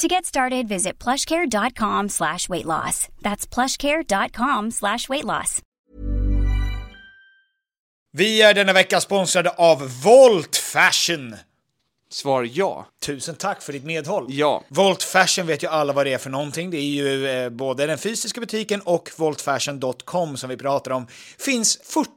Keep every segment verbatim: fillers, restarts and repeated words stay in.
To get started, visit plushcare.com slash weight loss. That's plushcare.com slash weight loss. Vi är denna vecka sponsrade av Volt Fashion. Svar ja. Tusen tack för ditt medhåll. Ja. Volt Fashion vet ju alla vad det är för någonting. Det är ju eh, både den fysiska butiken och volt fashion dot com som vi pratar om. Finns fyrtio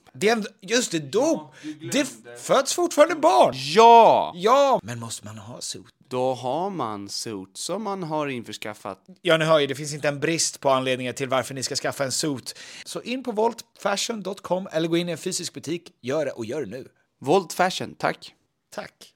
Det är, just det, dop. Ja, det föds fortfarande barn. Ja. Ja. Men måste man ha suit? Då har man suit som man har införskaffat. Ja, ni hör ju, det finns inte en brist på anledningar till varför ni ska skaffa en suit. Så in på volt fashion dot com eller gå in i en fysisk butik. Gör det och gör det nu. Volt Fashion, tack. Tack.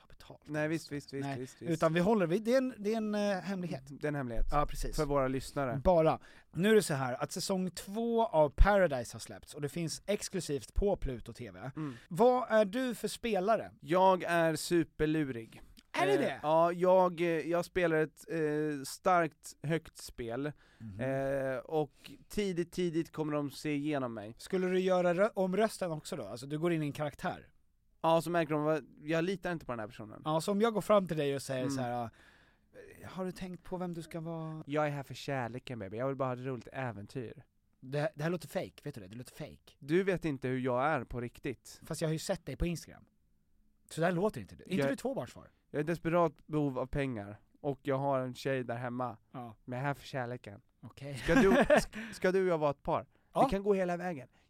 ta betalt. Nej, visst, visst, visst. Nej, visst, visst. Utan vi håller vid, det är en, det är en uh, hemlighet. Det är en hemlighet. Ja, precis. För våra lyssnare. Bara. Nu är det så här att säsong två av Paradise har släppts och det finns exklusivt på Pluto T V. Mm. Vad är du för spelare? Jag är superlurig. Är det det? Eh, ja, jag, jag spelar ett eh, starkt, högt spel. Mm. Eh, och tidigt, tidigt kommer de se igenom mig. Skulle du göra rö- om rösten också då? Alltså du går in i en karaktär. Ja, så märker de vad, jag litar inte på den här personen. Ja, så om jag går fram till dig och säger mm. så här... Har du tänkt på vem du ska vara? Jag är här för kärleken, baby. Jag vill bara ha ett roligt äventyr. Det, det här låter fake, vet du det? Det låter fake. Du vet inte hur jag är på riktigt. Fast jag har ju sett dig på Instagram. Så där låter inte du. Inte jag, du tvåbarnsfar. Jag är desperat behov av pengar. Och jag har en tjej där hemma. Ja. Men här för kärleken. Okej. Okay. Ska, du, ska du och jag vara ett par? Ja. Vi kan gå hela vägen.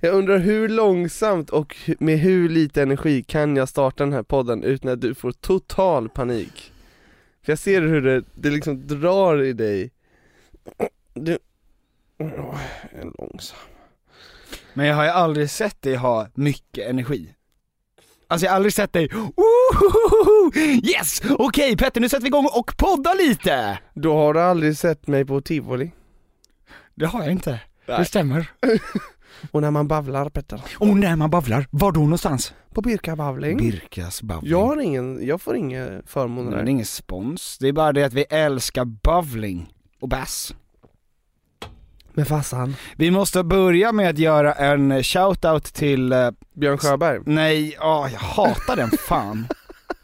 Jag undrar hur långsamt och med hur lite energi kan jag starta den här podden utan att du får total panik. För jag ser hur det, det liksom drar i dig. Du... Oh, jag är långsam. Men jag har ju aldrig sett dig ha mycket energi. Alltså jag har aldrig sett dig. Yes! Okej okay, Petter, nu sätter vi igång och podda lite. Då har du aldrig sett mig på Tivoli. Det har jag inte. Nej. Det stämmer. Och när man bavlar, Petter. Och när man bavlar, var då någonstans? På Birka bavling. Birkas bavling. Jag har ingen, jag får ingen förmåner. Det är ingen spons. Det är bara det att vi älskar bavling och bass. Men fassan. Vi måste börja med att göra en shoutout till eh, Björn Sjöberg. Nej, åh, jag hatar den fan.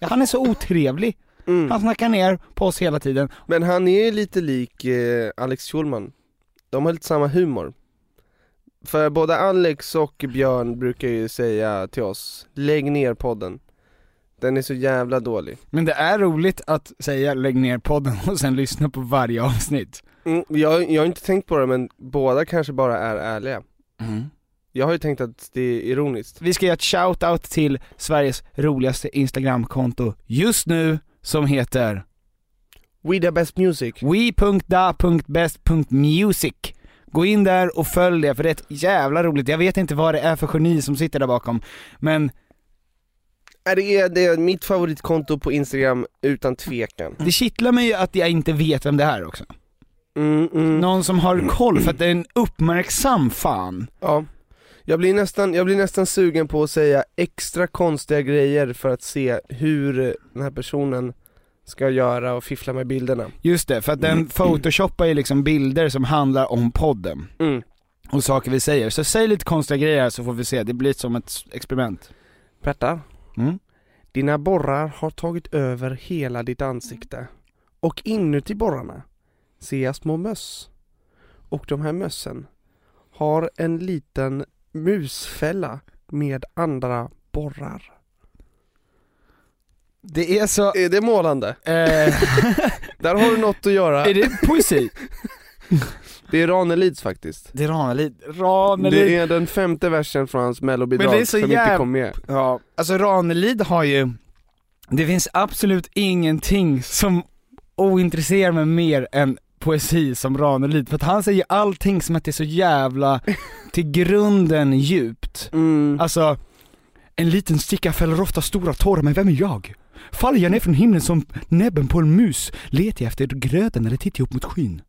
Han är så otrevlig. Mm. Han snackar ner på oss hela tiden. Men han är lite lik eh, Alex Schulman. De har lite samma humor. För både Alex och Björn brukar ju säga till oss: lägg ner podden. Den är så jävla dålig. Men det är roligt att säga lägg ner podden och sen lyssna på varje avsnitt. Mm, jag, jag har inte tänkt på det, men båda kanske bara är ärliga. Mm. Jag har ju tänkt att det är ironiskt. Vi ska göra ett shoutout till Sveriges roligaste Instagramkonto just nu som heter We the best music. we dot da dot best dot music. Gå in där och följ det, för det är ett jävla roligt. Jag vet inte vad det är för geni som sitter där bakom, men det är, det är mitt favoritkonto på Instagram utan tvekan. Det kittlar mig att jag inte vet vem det är också. Mm, mm. Någon som har koll, för att det är en uppmärksam fan. Ja. Jag blir nästan, jag blir nästan sugen på att säga extra konstiga grejer för att se hur den här personen ska göra och fiffla med bilderna. Just det, för att den photoshoppar ju liksom bilder som handlar om podden. Mm. Och saker vi säger. Så säg lite konstiga grejer så får vi se. Det blir som ett experiment. Petter, mm? Dina borrar har tagit över hela ditt ansikte. Och inuti borrarna ser jag små möss. Och de här mössen har en liten musfälla med andra borrar. Det är så... Är det målande? Eh... Där har du något att göra. Är det poesi? Det är Ranelids faktiskt. Det är Ranelid. Ranelid. Det är den femte versen från hans mellobidrag som jäv... inte kom med. Ja. Alltså Ranelid har ju... Det finns absolut ingenting som ointresserar mig mer än poesi som Ranelid. För att han säger allting som att det är så jävla till grunden djupt. Mm. Alltså... En liten sticka fäller ofta stora tårar, men vem är jag? Faller jag ner från himlen som näbben på en mus, letar jag efter gröden eller tittar upp mot skyn.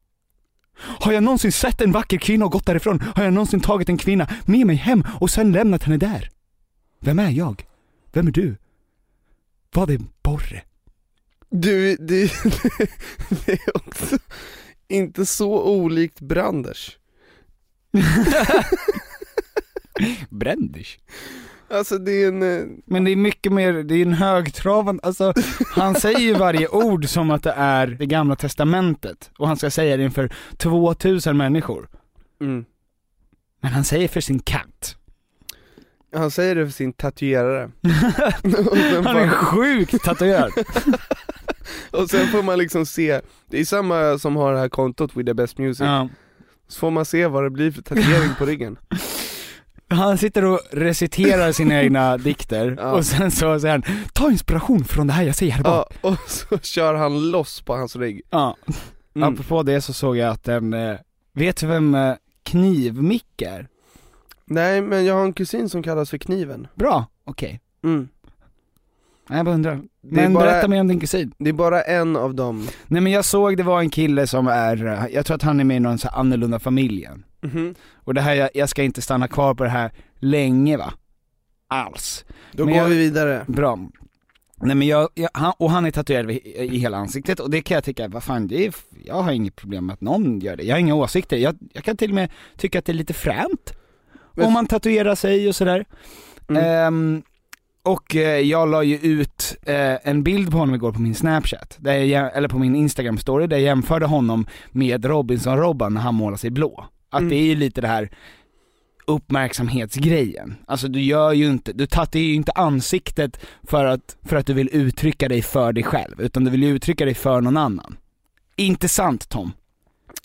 Har jag någonsin sett en vacker kvinna och gått därifrån? Har jag någonsin tagit en kvinna med mig hem och sen lämnat henne där? Vem är jag? Vem är du? Vad är borre? Du, du det är också inte så olikt Branders. Branders? Alltså det är en... Men det är mycket mer, det är en högtravande, alltså han säger ju varje ord som att det är det gamla testamentet. Och han ska säga det inför tvåtusen människor. Mm. Men han säger för sin katt. Han säger det för sin tatuerare. Han är sjukt tatuerad. Och sen får man liksom se, det är samma som har det här kontot With the Best Music. Ja. Så får man se vad det blir för tatuering på ryggen. Han sitter och reciterar sina egna dikter. Ja. Och sen så säger han: ta inspiration från det här jag säger här bak. Ja, och så kör han loss på hans rygg. Ja. Mm. Apropå det så såg jag att en... Vet du vem Knivmick är? Nej, men jag har en kusin som kallas för Kniven. Bra, okej. Okay. Mm. Jag bara undrar. Men bara, berätta mer om din kusin. Det är bara en av dem. Nej, men jag såg det var en kille som är... Jag tror att han är med i någon så här annorlunda familjen. Mm-hmm. Och det här, jag, jag ska inte stanna kvar på det här länge va? Alls. Då men går jag, vi vidare. Bra. Nej, men jag, jag, han, och han är tatuerad i, i hela ansiktet. Och det kan jag tycka, vad fan, det är, jag har inget problem med att någon gör det. Jag har inga åsikter. Jag, jag kan till och med tycka att det är lite främt. Men... Om man tatuerar sig och sådär. Mm. Ehm, och eh, jag la ju ut eh, en bild på honom igår på min Snapchat. Där jag, eller på min Instagram-story. Där jag jämförde honom med Robinson-Robban när han målar sig blå. Att mm. det är ju lite det här uppmärksamhetsgrejen. Alltså du gör ju inte, du tatuerar ju inte ansiktet för att, för att du vill uttrycka dig för dig själv. Utan du vill uttrycka dig för någon annan. Inte sant, Tom?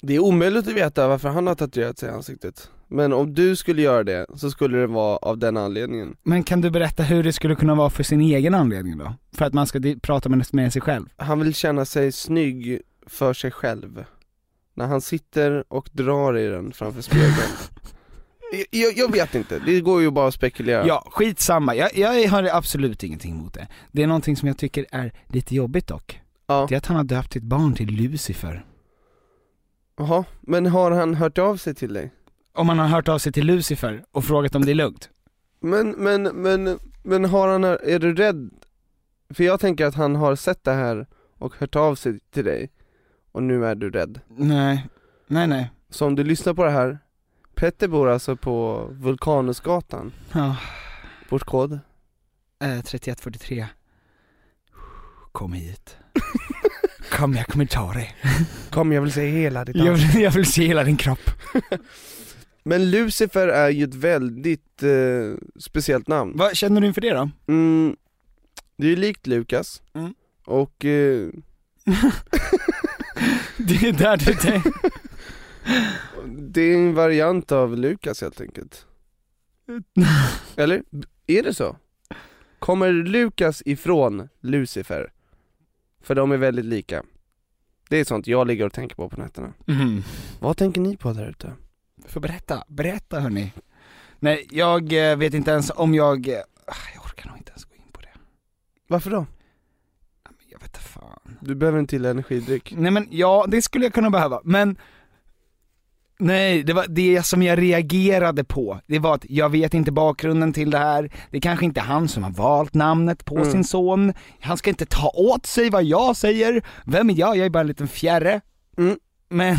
Det är omöjligt att veta varför han har tatuerat sig i ansiktet. Men om du skulle göra det så skulle det vara av den anledningen. Men kan du berätta hur det skulle kunna vara för sin egen anledning då? För att man ska prata med sig själv. Han vill känna sig snygg för sig själv. När han sitter och drar i den framför spegeln. jag, jag vet inte, det går ju bara att spekulera. Ja, skitsamma, jag, jag har absolut ingenting emot det. Det är någonting som jag tycker är lite jobbigt dock, ja. Det är att han har döpt sitt barn till Lucifer. Jaha, men har han hört av sig till dig? Om han har hört av sig till Lucifer och frågat om det är lugnt. Men, men, men, men har han, är du rädd? För jag tänker att han har sett det här och hört av sig till dig. Och nu är du rädd. Nej, nej, nej. Så om du lyssnar på det här, Petter bor alltså på Vulkanusgatan. Ja. Portkod? Eh, trettioett fyrtiotre. Kom hit. Kom, jag kommer ta dig. Kom, jag vill se hela ditt jag vill, jag vill se hela din kropp. Men Lucifer är ju ett väldigt eh, speciellt namn. Vad känner du inför det då? Mm, det är ju likt Lukas. Mm. Och... Eh... det är där du tänker. Det är en variant av Lukas helt enkelt. Eller? Är det så? Kommer Lukas ifrån Lucifer? För de är väldigt lika. Det är sånt jag ligger och tänker på på nätterna. Mm. Vad tänker ni på där ute? För berätta, berätta hörni. Nej, jag vet inte ens om jag... Jag orkar nog inte ens gå in på det. Varför då? Jag vet inte fan. Du behöver en till energidryck. Nej men ja, det skulle jag kunna behöva. Men... Nej, det var det som jag reagerade på. Det var att jag vet inte bakgrunden till det här. Det är kanske inte han som har valt namnet på mm. sin son. Han ska inte ta åt sig vad jag säger. Vem är jag? Jag är bara en liten fjärre. Mm. Men,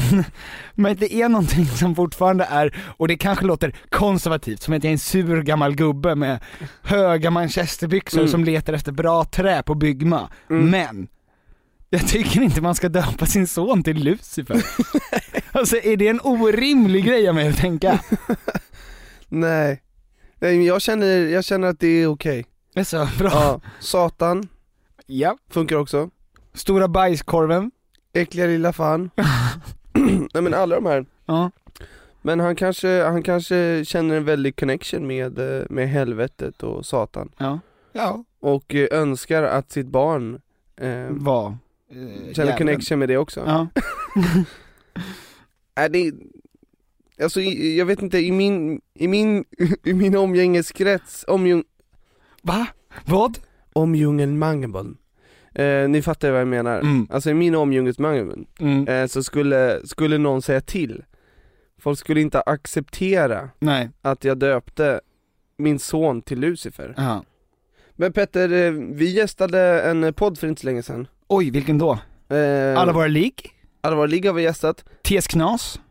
men det är någonting som fortfarande är, och det kanske låter konservativt, som att jag är en sur gammal gubbe med höga manchesterbyxor mm. som letar efter bra trä på byggma. Mm. Men... jag tycker inte man ska döpa sin son till Lucifer. Alltså är det en orimlig grej av mig att tänka? Nej. Nej, jag känner, jag känner att det är okej. Det är så bra. Ja, Satan. Ja. Funkar också. Stora bajskorven. Äckliga lilla fan. Nej men alla de här. Ja. Men han kanske, han kanske känner en väldig connection med, med helvetet och Satan. Ja. Ja. Och önskar att sitt barn eh, var... känner connection med det också. Ja. Nej, det, alltså jag vet inte, i min i min i min omgängeskrets omjung Va? Vad? Omjungelmangeln. Eh, ni fattar vad jag menar. Mm. Alltså i min omjungelmangeln mm. eh, så skulle skulle någon säga till. Folk skulle inte acceptera Nej. Att jag döpte min son till Lucifer. Aha. Men Petter, vi gästade en podd för inte så länge sedan. Oj, vilken då? Eh, alla våra ligg. Alla våra ligg har vi gästat. T S Knas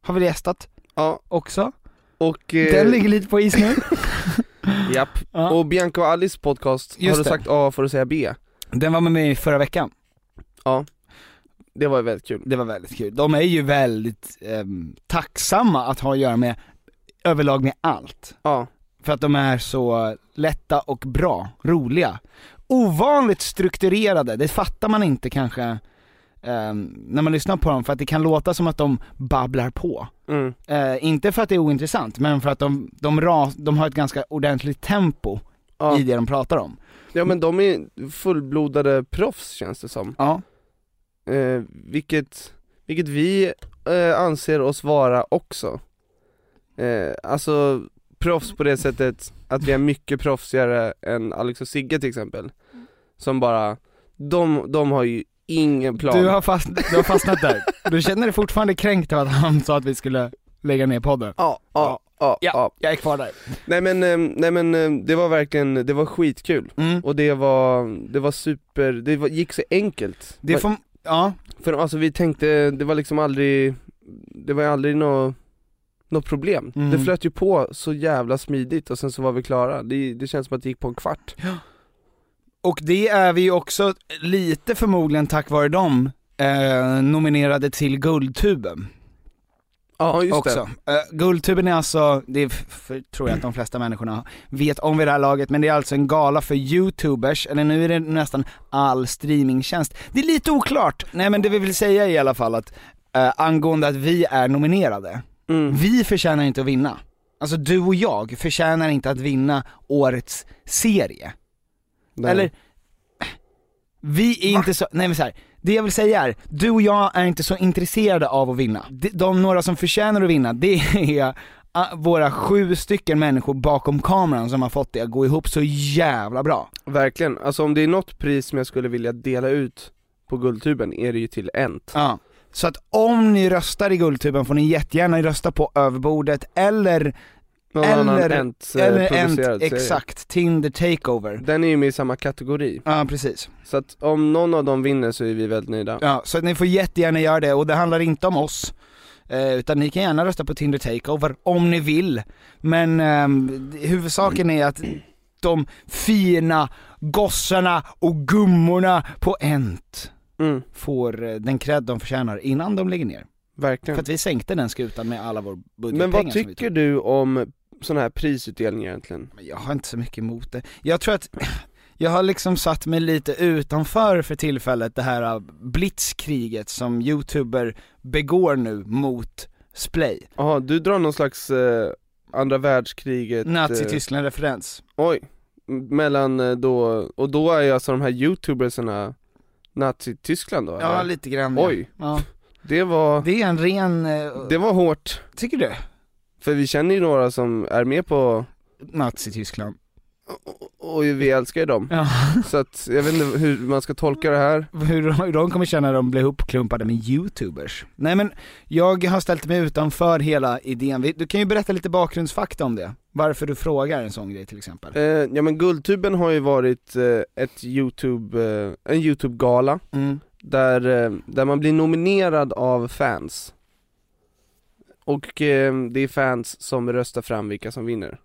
har vi gästat. Ja. Också. Och, eh... den ligger lite på is nu. Japp. Ja. Och Bianca och Alice podcast. Just har du det. Sagt A för att säga B. Den var med mig förra veckan. Ja. Det var väldigt kul. Det var väldigt kul. De är ju väldigt eh, tacksamma att ha att göra med överlag med allt. Ja. För att de är så lätta och bra. Roliga. Ovanligt strukturerade, det fattar man inte kanske eh, när man lyssnar på dem, för att det kan låta som att de babblar på. Mm. Eh, inte för att det är ointressant, men för att de, de, ras, de har ett ganska ordentligt tempo ja. I det de pratar om. Ja, men de är fullblodade proffs känns det som. Ja. Eh, vilket, vilket vi eh, anser oss vara också. Eh, alltså... proffs på det sättet att vi är mycket proffsigare än Alex och Sigge till exempel. Som bara de, de har ju ingen plan. Du har, fast, du har fastnat där. Du känner dig fortfarande kränkt av att han sa att vi skulle lägga ner podden. Ja, ja, ja, ja, ja. Jag är kvar där. Nej men, nej men det var verkligen, det var skitkul. Mm. Och det var, det var super, det var, gick så enkelt. Det får, ja. För alltså vi tänkte, det var liksom aldrig, det var aldrig något något problem. Mm. Det flöt ju på så jävla smidigt och sen så var vi klara. Det, det känns som att det gick på en kvart. Ja. Och det är vi ju också lite förmodligen tack vare dem eh, nominerade till Guldtuben. Ja, just också. Det. Eh, Guldtuben är alltså, det är för, tror jag att de flesta människorna vet om vid det här laget, men det är alltså en gala för YouTubers, eller nu är det nästan all streamingtjänst. Det är lite oklart. Nej, men det vi vill säga är i alla fall att eh, angående att vi är nominerade. Mm. Vi förtjänar inte att vinna. Alltså du och jag förtjänar inte att vinna årets serie. Nej. Eller vi är Va? Inte så nej men så här, det jag vill säga är du och jag är inte så intresserade av att vinna. De, de några som förtjänar att vinna, det är våra sju stycken människor bakom kameran som har fått det att gå ihop så jävla bra. Verkligen, alltså om det är något pris som jag skulle vilja dela ut på Guldtuben är det ju till Ent. Ja. Så att om ni röstar i Guldtuben får ni jättegärna rösta på Överbordet eller någon eller Ent, eller Ent exakt, Tinder Takeover. Den är ju med i samma kategori. Ja, precis. Så att om någon av dem vinner så är vi väldigt nöjda. Ja, så att ni får jättegärna göra det och det handlar inte om oss. Eh, utan ni kan gärna rösta på Tinder Takeover om ni vill. Men eh, huvudsaken är att de fina gossarna och gummorna på Ent mm. får eh, den cred de förtjänar innan de lägger ner. Verkligen. För att vi sänkte den skutan med alla vår budgetpengar. Men vad tycker du om sådana här prisutdelningar egentligen? Jag har inte så mycket emot det. Jag tror att jag har liksom satt mig lite utanför för tillfället det här blitzkriget som youtuber begår nu mot Splay. Jaha, du drar någon slags eh, andra världskriget... Nazi-Tyskland-referens. Eh, oj, mellan då... Och då är ju alltså de här youtubersarna Nazi-Tyskland då? Ja, eller? Lite grann. Oj, ja. Det var... Det är en ren... Eh, det var hårt. Tycker du? För vi känner ju några som är med på... Nazi-Tyskland. Och vi älskar ju dem. Ja. Så att jag vet inte hur man ska tolka det här. Hur de kommer känna när de blir ihopklumpade med youtubers. Nej, men jag har ställt mig utanför hela idén. Du kan ju berätta lite bakgrundsfakta om det. Varför du frågar en sån grej till exempel. Eh, ja, men Guldtuben har ju varit eh, ett YouTube, eh, en YouTube-gala. Mm. Där, eh, där man blir nominerad av fans. Och eh, det är fans som röstar fram vilka som vinner.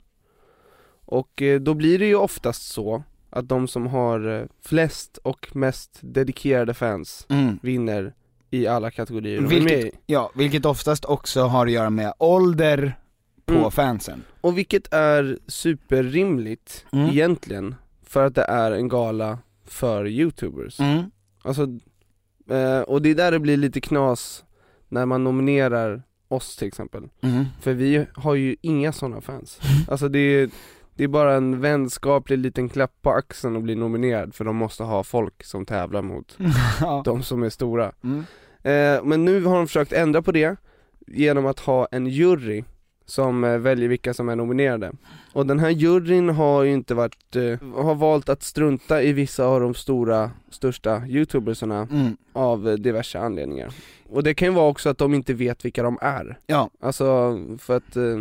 Och då blir det ju oftast så att de som har flest och mest dedikerade fans mm. vinner i alla kategorier. Vilket, ja, vilket oftast också har att göra med ålder på mm. fansen. Och vilket är superrimligt mm. egentligen för att det är en gala för YouTubers. Mm. Alltså, och det är där det blir lite knas när man nominerar oss till exempel. Mm. För vi har ju inga sådana fans. Alltså det är... Det är bara en vänskaplig liten klapp på axeln och bli nominerad. För de måste ha folk som tävlar mot de som är stora. Mm. Eh, men nu har de försökt ändra på det genom att ha en jury som eh, väljer vilka som är nominerade. Och den här juryn har ju inte varit... Eh, har valt att strunta i vissa av de stora, största youtubersarna mm. av eh, diverse anledningar. Och det kan ju vara också att de inte vet vilka de är. Ja. Alltså för att... Eh,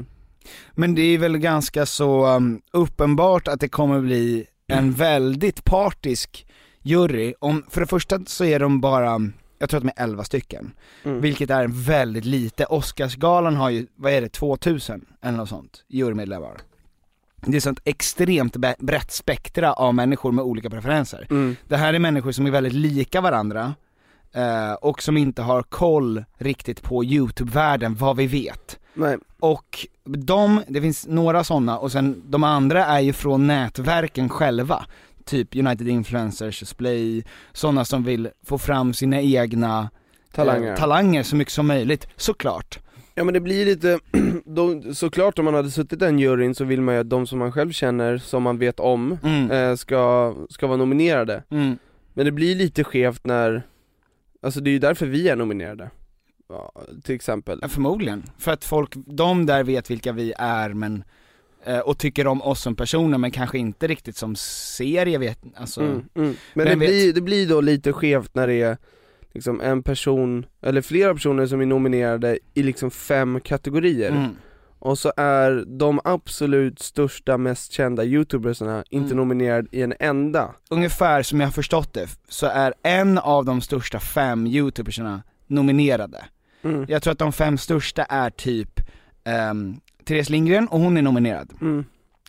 Men det är väl ganska så um, uppenbart att det kommer bli en väldigt partisk jury. Om, för det första så är de bara, jag tror att de är elva stycken. Mm. Vilket är väldigt lite. Oscarsgalan har ju, vad är det, tvåtusen eller något sånt, jurymedlemmar. Det är sånt extremt brett spektra av människor med olika preferenser. Mm. Det här är människor som är väldigt lika varandra. Uh, och som inte har koll riktigt på YouTube-världen, vad vi vet. Nej. Och de, det finns några sådana. Och sen de andra är ju från nätverken själva. Typ United Influencers, Splay. Sådana som vill få fram sina egna talanger, eh, talanger så mycket som möjligt, såklart. Ja, men det blir lite de, såklart om man hade suttit i en juryn så vill man ju att de som man själv känner, som man vet om mm. eh, ska, ska vara nominerade mm. Men det blir lite skevt när... Alltså det är ju därför vi är nominerade. Ja, till exempel. Ja, förmodligen. För att folk, de där vet vilka vi är men, eh, och tycker om oss som personer men kanske inte riktigt som serie. Vet, alltså, mm, mm. Men det blir, det blir då lite skevt när det är liksom en person eller flera personer som är nominerade i liksom fem kategorier. Mm. Och så är de absolut största, mest kända youtubersarna inte mm. nominerade i en enda. Ungefär som jag har förstått det så är en av de största fem youtubersarna nominerade. Mm. Jag tror att de fem största är typ um, Therese Lindgren och hon är nominerad. Mm.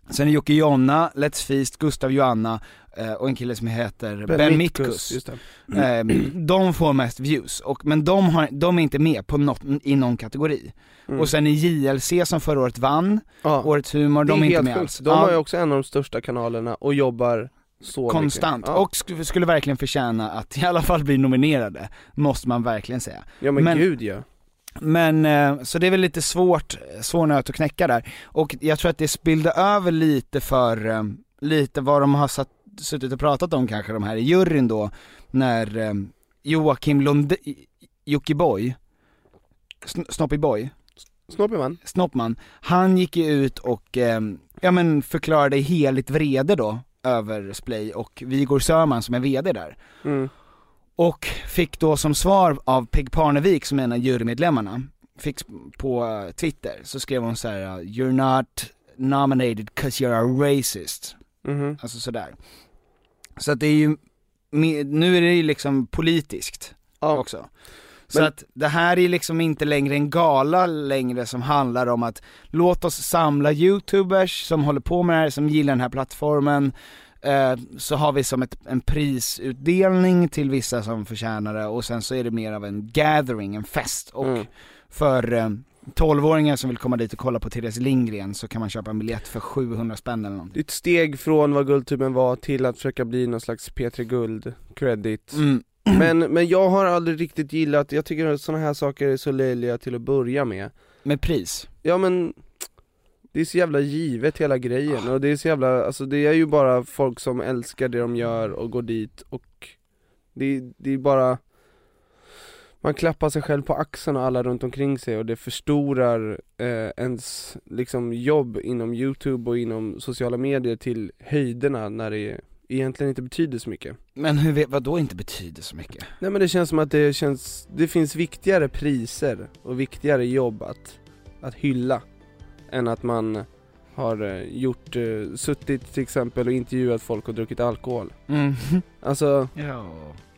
Sen är Jocke Jonna, Let's Feast, Gustav Johanna uh, och en kille som heter Ben, ben Mitkus. Just det. Um, de får mest views. Och, men de, har, de är inte med på något, i någon kategori. Mm. Och sen är J L C som förra året vann. Ja. Årets humor, de är, är inte med alls. De ja. har ju också en av de största kanalerna och jobbar... Så konstant ja. och sk- skulle verkligen förtjäna att i alla fall bli nominerade, måste man verkligen säga. Ja men, men gud ja. Men så det är väl lite svårt svår nöt att knäcka där. Och jag tror att det spillde över lite för lite vad de har satt, suttit och pratat om kanske de här i juryn då när Joakim Lund Jocke Boy Snoppy Boy Snoppman. Snoppman. Han gick ju ut och eh, ja, men förklarade heligt vrede då över Splay och Vigor Sörman som är vd där. Mm. Och fick då som svar av Peg Parnevik som är en av jurymedlemmarna, fick på Twitter, så skrev hon så här: "You're not nominated 'cause you're a racist." Mm-hmm. Alltså sådär. Så att det är ju, nu är det ju liksom politiskt ja. också. Så men... att det här är liksom inte längre en gala längre som handlar om att låt oss samla YouTubers som håller på med det här, som gillar den här plattformen. Eh, så har vi som ett, en prisutdelning till vissa som förtjänar det, och sen så är det mer av en gathering, en fest. Och mm. för eh, tolvåringar som vill komma dit och kolla på Therese Lindgren så kan man köpa en biljett för sjuhundra spänn eller någonting. Det är ett steg från vad Guldtuben var till att försöka bli någon slags P tre Guld credit. Mm. Men, men jag har aldrig riktigt gillat, jag tycker att sådana här saker är så löjliga till att börja med. Med pris? Ja, men det är så jävla givet hela grejen. Och det är så jävla, alltså det är ju bara folk som älskar det de gör och går dit, och det, det är bara, man klappar sig själv på axeln och alla runt omkring sig, och det förstorar eh, ens liksom jobb inom YouTube och inom sociala medier till höjderna när det är egentligen inte betyder så mycket. Men hur, vad då inte betyder så mycket? Nej, men det känns som att det känns, det finns viktigare priser och viktigare jobb att, att hylla än att man har gjort, suttit till exempel och intervjuat folk och druckit alkohol. Mm. Alltså, ja.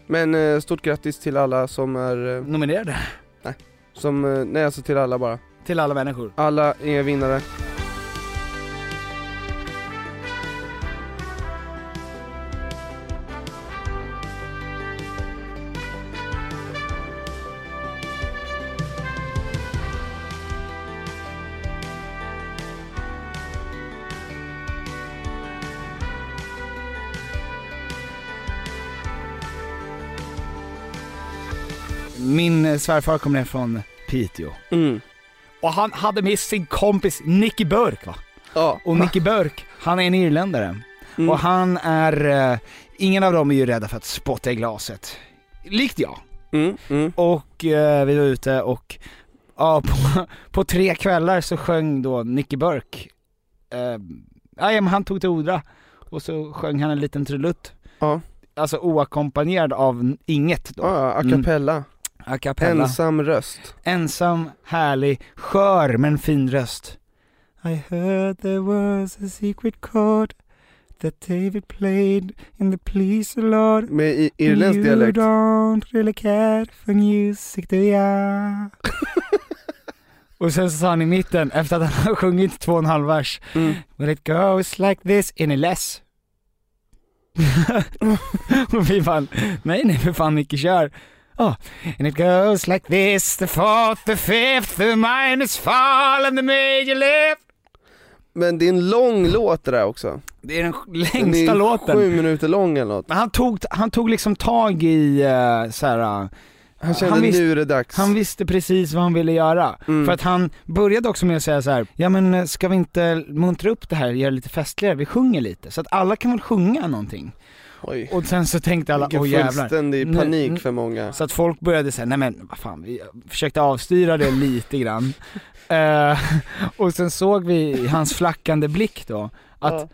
Men stort grattis till alla som är nominerade. Nej, som, nej alltså till alla bara. Till alla människor. Alla är vinnare. Min svärfar kom ner från Piteå. Mm. Och han hade med sin kompis Nicky Burke, va? Ja. Och Nicky Burke, han är en irländare. Mm. Och han är... Eh, ingen av dem är ju rädda för att spotta i glaset. Likt jag. Mm. Mm. Och eh, vi var ute och... Ja, på, på tre kvällar så sjöng då Nicky Burke. Eh, ja, men han tog till odra. Och så sjöng han en liten trudelutt. Ja. Alltså oackompanjerad av inget då. Ja, a cappella. Mm. A cappella. Ensam röst. Ensam, härlig, skör men fin röst. I heard there was a secret chord that David played in the police a lot. Med i- irländsk dialekt. You don't really care for music, do ya? Och sen så sa han i mitten, efter att han har sjungit två och en halv vers. Mm. But it goes like this in a less. Och vi fan, nej nej för fan Nicky kör. Oh, and it goes like this, the fourth, the fifth, the minus fall and the major lift. Men det är en lång låt det där också. Det är den längsta är låten. Sju minuter lång eller något. Men han tog, han tog liksom tag i uh, så här. Uh, han kände han visst, nu är det dags. Han visste precis vad han ville göra. Mm. För att han började också med att säga så här: ja men ska vi inte muntra upp det här, göra lite festligare, vi sjunger lite. Så att alla kan väl sjunga någonting. Oj. Och sen så tänkte alla, åh jävlar, fullständig panik nu, för många. Så att folk började säga, nej men vad fan, vi försökte avstyra det lite grann. uh, och sen såg vi i hans flackande blick då att ja.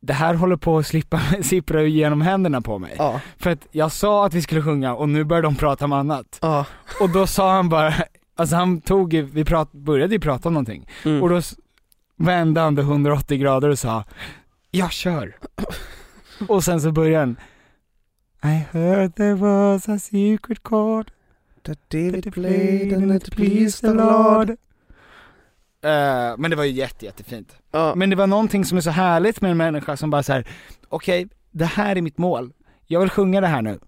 det här håller på att slippa, sippra igenom händerna på mig. Ja. För att jag sa att vi skulle sjunga och nu började de prata om annat. Ja. Och då sa han bara, alltså han tog, vi prat, började ju prata om någonting. Mm. Och då vände han det hundraåttio grader och sa, jag kör. Och sen så börjar han. I heard there was a secret chord that David played and it pleased the Lord. Uh, men det var ju jätte, jättefint. Uh. Men det var någonting som är så härligt med en människa som bara så här: okej, okay, det här är mitt mål. Jag vill sjunga det här nu.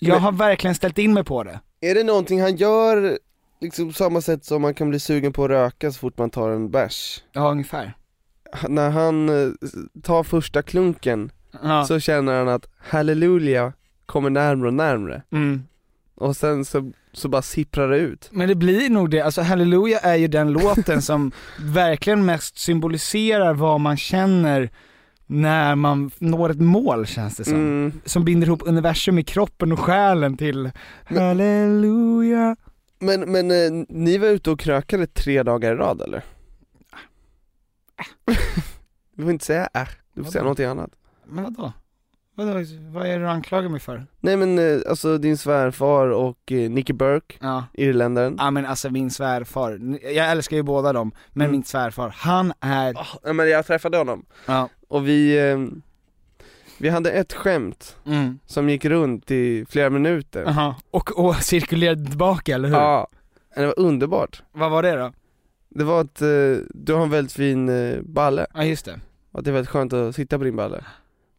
Jag men, har verkligen ställt in mig på det. Är det någonting han gör liksom samma sätt som man kan bli sugen på att röka så fort man tar en bärs? Ja, ungefär. När han tar första klunken, ja, så känner han att halleluja kommer närmare och närmare. Mm. Och sen så, så bara sipprar det ut. Men det blir nog det. Alltså halleluja är ju den låten som verkligen mest symboliserar vad man känner när man når ett mål, känns det som. Mm. Som binder ihop universum i kroppen och själen till halleluja. Men, men eh, ni var ute och krökade tre dagar i rad, eller? Äh. Du får inte säga äh. Du får säga något annat. Men vadå? Vadå? Vad är det du anklagar mig för? Nej, men eh, alltså din svärfar och eh, Nicky Burke, ja. Irländaren. Ja, men alltså min svärfar. Jag älskar ju båda dem. Men mm. min svärfar, han är... Oh, men jag träffade honom. Ja. Och vi... Eh, Vi hade ett skämt mm. som gick runt i flera minuter. Aha. Och, och cirkulerade tillbaka, eller hur? Ja, det var underbart. Vad var det då? Det var att eh, du har en väldigt fin eh, balle. Ja, just det. Och att det är väldigt skönt att sitta på din balle.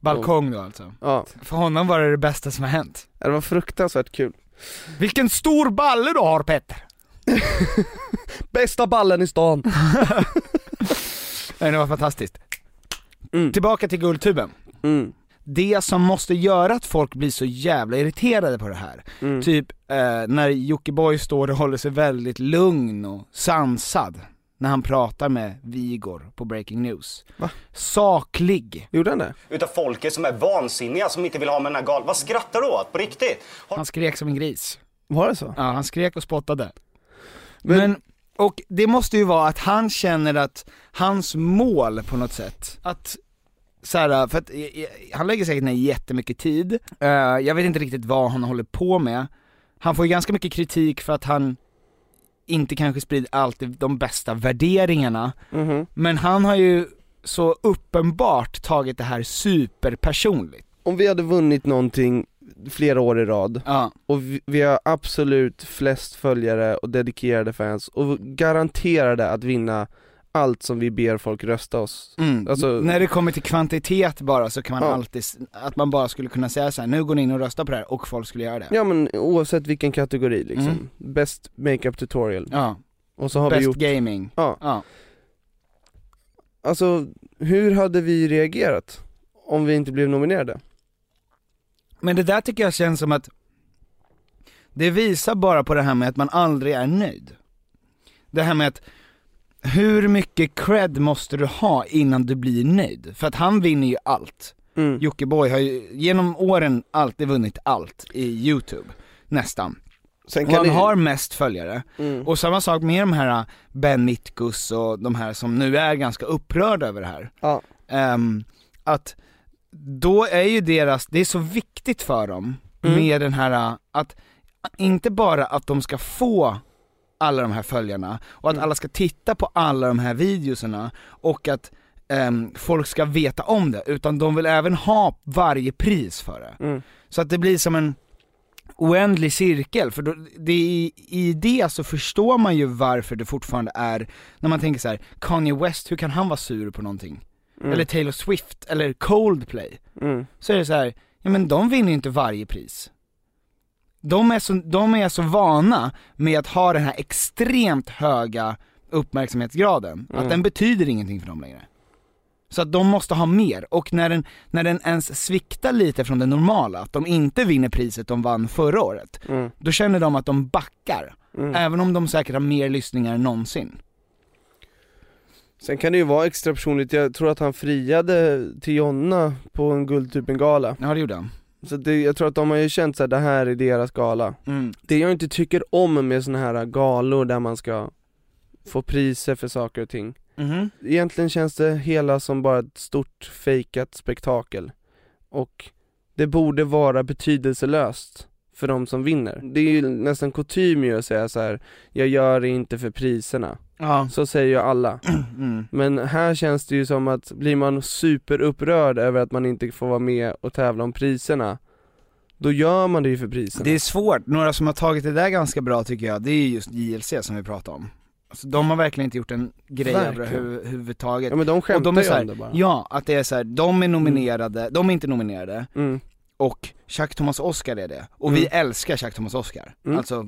Balkong då alltså? Ja. För honom var det det bästa som har hänt. Ja, det var fruktansvärt kul. Vilken stor balle du har, Petter! Bästa ballen i stan! Nej, det var fantastiskt. Mm. Tillbaka till Guldtuben. Mm. Det som måste göra att folk blir så jävla irriterade på det här mm. Typ eh, när Jocke Boy står och håller sig väldigt lugn och sansad när han pratar med Vigor på Breaking News. Va? Saklig. Gjorde han det? Utav folket som är vansinniga, som inte vill ha med den här gal. Vad skrattar du åt på riktigt? Har... Han skrek som en gris. Var det så? Ja, han skrek och spottade. Men... Men och det måste ju vara att han känner att hans mål på något sätt, att så här, för att, han lägger säkert ner jättemycket tid. uh, Jag vet inte riktigt vad han håller på med. Han får ju ganska mycket kritik för att han inte kanske sprider alltid de bästa värderingarna. Mm-hmm. Men han har ju så uppenbart tagit det här superpersonligt. Om vi hade vunnit någonting flera år i rad ja. Och vi, vi har absolut flest följare och dedikerade fans och garanterade att vinna allt som vi ber folk rösta oss. Mm. Alltså... När det kommer till kvantitet bara så kan man ja. alltid, att man bara skulle kunna säga så här: nu går ni in och röstar på det här, och folk skulle göra det. Ja, men oavsett vilken kategori liksom. Mm. Best makeup tutorial. Ja. Och så har best vi gjort... gaming. Ja. ja. Alltså, hur hade vi reagerat om vi inte blev nominerade? Men det där tycker jag känns som att det visar bara på det här med att man aldrig är nöjd. Det här med att hur mycket cred måste du ha innan du blir nöjd? För att han vinner ju allt. Mm. Jocke Boy har ju genom åren alltid vunnit allt i YouTube. Nästan. Sen kan han ni... har mest följare. Mm. Och samma sak med de här Ben Nitkus och de här som nu är ganska upprörda över det här. Ja. Um, att då är ju deras... Det är så viktigt för dem mm. med den här... att inte bara att de ska få... alla de här följarna och att alla ska titta på alla de här videoserna och att um, folk ska veta om det, utan de vill även ha varje pris för det. Mm. Så att det blir som en oändlig cirkel, för då, det, i, i det så förstår man ju varför det fortfarande är, när man tänker så här: Kanye West, hur kan han vara sur på någonting? Mm. Eller Taylor Swift eller Coldplay. Mm. Så är det så här, ja men de vinner ju inte varje pris. De är, så, de är så vana med att ha den här extremt höga uppmärksamhetsgraden. Mm. Att den betyder ingenting för dem längre. Så att de måste ha mer. Och när den, när den ens sviktar lite från det normala, att de inte vinner priset de vann förra året. Mm. Då känner de att de backar. Mm. Även om de säkert har mer lyssningar än någonsin. Sen kan det ju vara extra personligt. Jag tror att han friade till Jonna på en Guldtuben-gala. Ja, det gjorde han. Så det, jag tror att de har ju känt att det här är deras gala. Mm. Det jag inte tycker om med såna här galor där man ska få priser för saker och ting. Mm. Egentligen känns det hela som bara ett stort fejkat spektakel. Och det borde vara betydelselöst för de som vinner. Det är ju nästan kutym att säga så här: jag gör det inte för priserna. Ja. Så säger ju alla. Mm. Men här känns det ju som att blir man superupprörd över att man inte får vara med och tävla om priserna, då gör man det ju för priserna. Det är svårt. Några som har tagit det där ganska bra tycker jag, det är just J L C som vi pratar om. Alltså, de har verkligen inte gjort en grej överhuvudtaget. Ja, men de skämtar och de är så här, ju om det bara. Ja, att det är så här, de är nominerade, mm. de är inte nominerade. Mm. Och Chak Thomas Oscar är det. Och mm. vi älskar Chak Thomas Oscar. Mm. Alltså...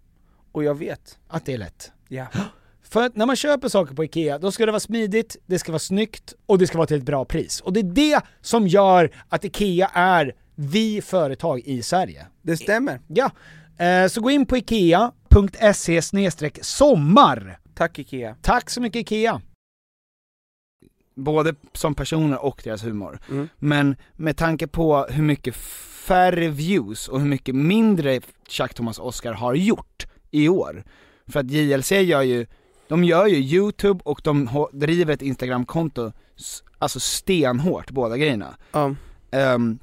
Och jag vet att det är lätt. Ja. För att när man köper saker på Ikea, då ska det vara smidigt, det ska vara snyggt och det ska vara till ett bra pris. Och det är det som gör att Ikea är vi företag i Sverige. Det stämmer. Ja. Så gå in på ikea punkt se slash sommar. Tack Ikea. Tack så mycket Ikea. Både som personer och deras humor. Mm. Men med tanke på hur mycket färre views och hur mycket mindre Chak Thomas Oscar har gjort i år. För att J L C gör ju, de gör ju YouTube och de driver ett Instagram-konto, alltså stenhårt, båda grejerna. Mm. Um,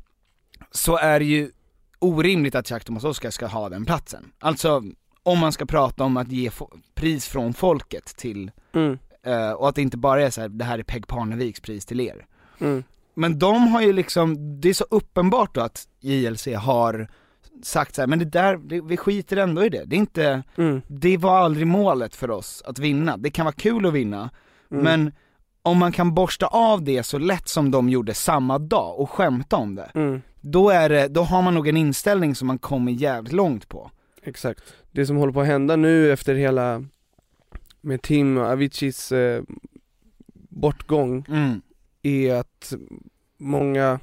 så är det ju orimligt att Chak Thomas Oscar ska ha den platsen. Alltså om man ska prata om att ge fo- pris från folket till... Mm. Uh, och att det inte bara är så här, det här är Peg Parneviks pris till er. Mm. Men de har ju liksom, det är så uppenbart då att J L C har sagt så här, men det där, det, vi skiter ändå i det. Det är inte, mm. det var aldrig målet för oss att vinna. Det kan vara kul att vinna, mm. men om man kan borsta av det så lätt som de gjorde samma dag och skämta om det, mm. då är det, då har man nog en inställning som man kommer jävligt långt på. Exakt. Det som håller på att hända nu efter hela... med Tim Aviciis eh, bortgång mm. är att många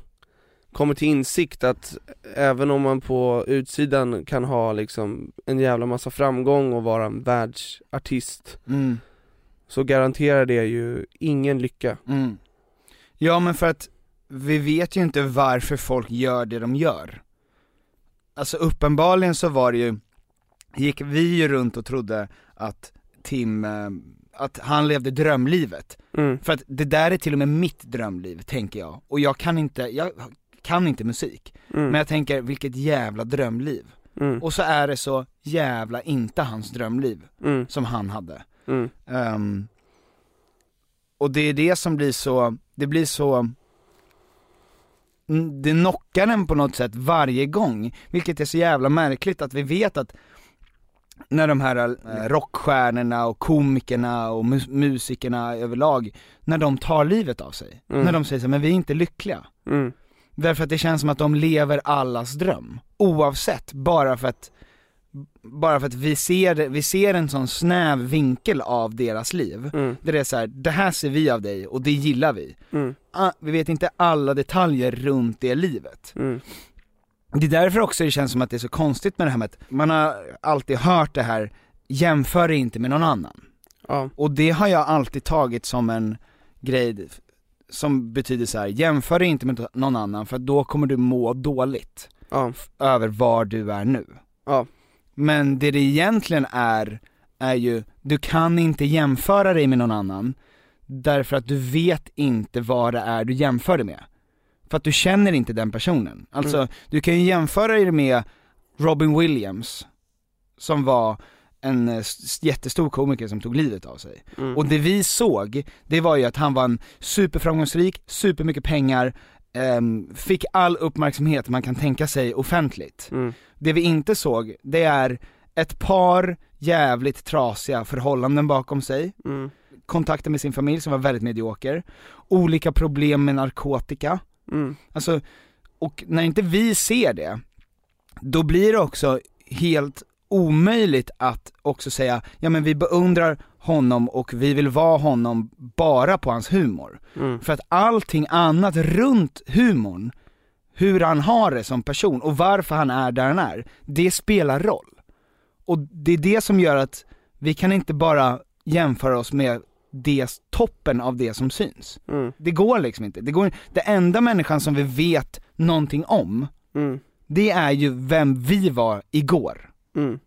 kommer till insikt att även om man på utsidan kan ha liksom en jävla massa framgång och vara en världsartist mm. så garanterar det ju ingen lycka. Mm. Ja, men för att vi vet ju inte varför folk gör det de gör. Alltså uppenbarligen så var det ju, gick vi ju runt och trodde att Tim, att han levde drömlivet. Mm. För att det där är till och med mitt drömliv, tänker jag. Och jag kan inte, jag kan inte musik. Mm. Men jag tänker, vilket jävla drömliv. Mm. Och så är det så jävla inte hans drömliv mm. som han hade. Mm. Um, och det är det som blir så, det blir så, det knockar den på något sätt varje gång. Vilket är så jävla märkligt att vi vet att när de här rockstjärnorna och komikerna och mus- musikerna överlag, när de tar livet av sig. Mm. När de säger så här, men vi är inte lyckliga. Mm. Därför att det känns som att de lever allas dröm. Oavsett, bara för att bara för att vi ser, vi ser en sån snäv vinkel av deras liv. Mm. Där det är så här, det här ser vi av dig och det gillar vi. Mm. Ah, vi vet inte alla detaljer runt det livet. Mm. Det är därför också det känns som att det är så konstigt med det här med att man har alltid hört det här, jämför inte med någon annan. Ja. Och det har jag alltid tagit som en grej som betyder så här, jämför inte med någon annan för då kommer du må dåligt ja. Över var du är nu. Ja. Men det det egentligen är är ju, du kan inte jämföra dig med någon annan därför att du vet inte vad det är du jämför dig med. För att du känner inte den personen. Alltså, mm. du kan ju jämföra dig med Robin Williams som var en jättestor komiker som tog livet av sig. Mm. Och det vi såg, det var ju att han var en superframgångsrik, supermycket pengar, eh, fick all uppmärksamhet man kan tänka sig offentligt. Mm. Det vi inte såg, det är ett par jävligt trasiga förhållanden bakom sig. Mm. Kontakter med sin familj som var väldigt medioker. Olika problem med narkotika. Mm. Alltså, och när inte vi ser det, då blir det också helt omöjligt att också säga, ja men vi beundrar honom och vi vill vara honom bara på hans humor. Mm. För att allting annat runt humorn, hur han har det som person och varför han är där han är, det spelar roll. Och det är det som gör att vi kan inte bara jämföra oss med det, toppen av det som syns. Mm. Det går liksom inte. Det går, det enda människan som vi vet någonting om, mm. det är ju vem vi var igår. Mm.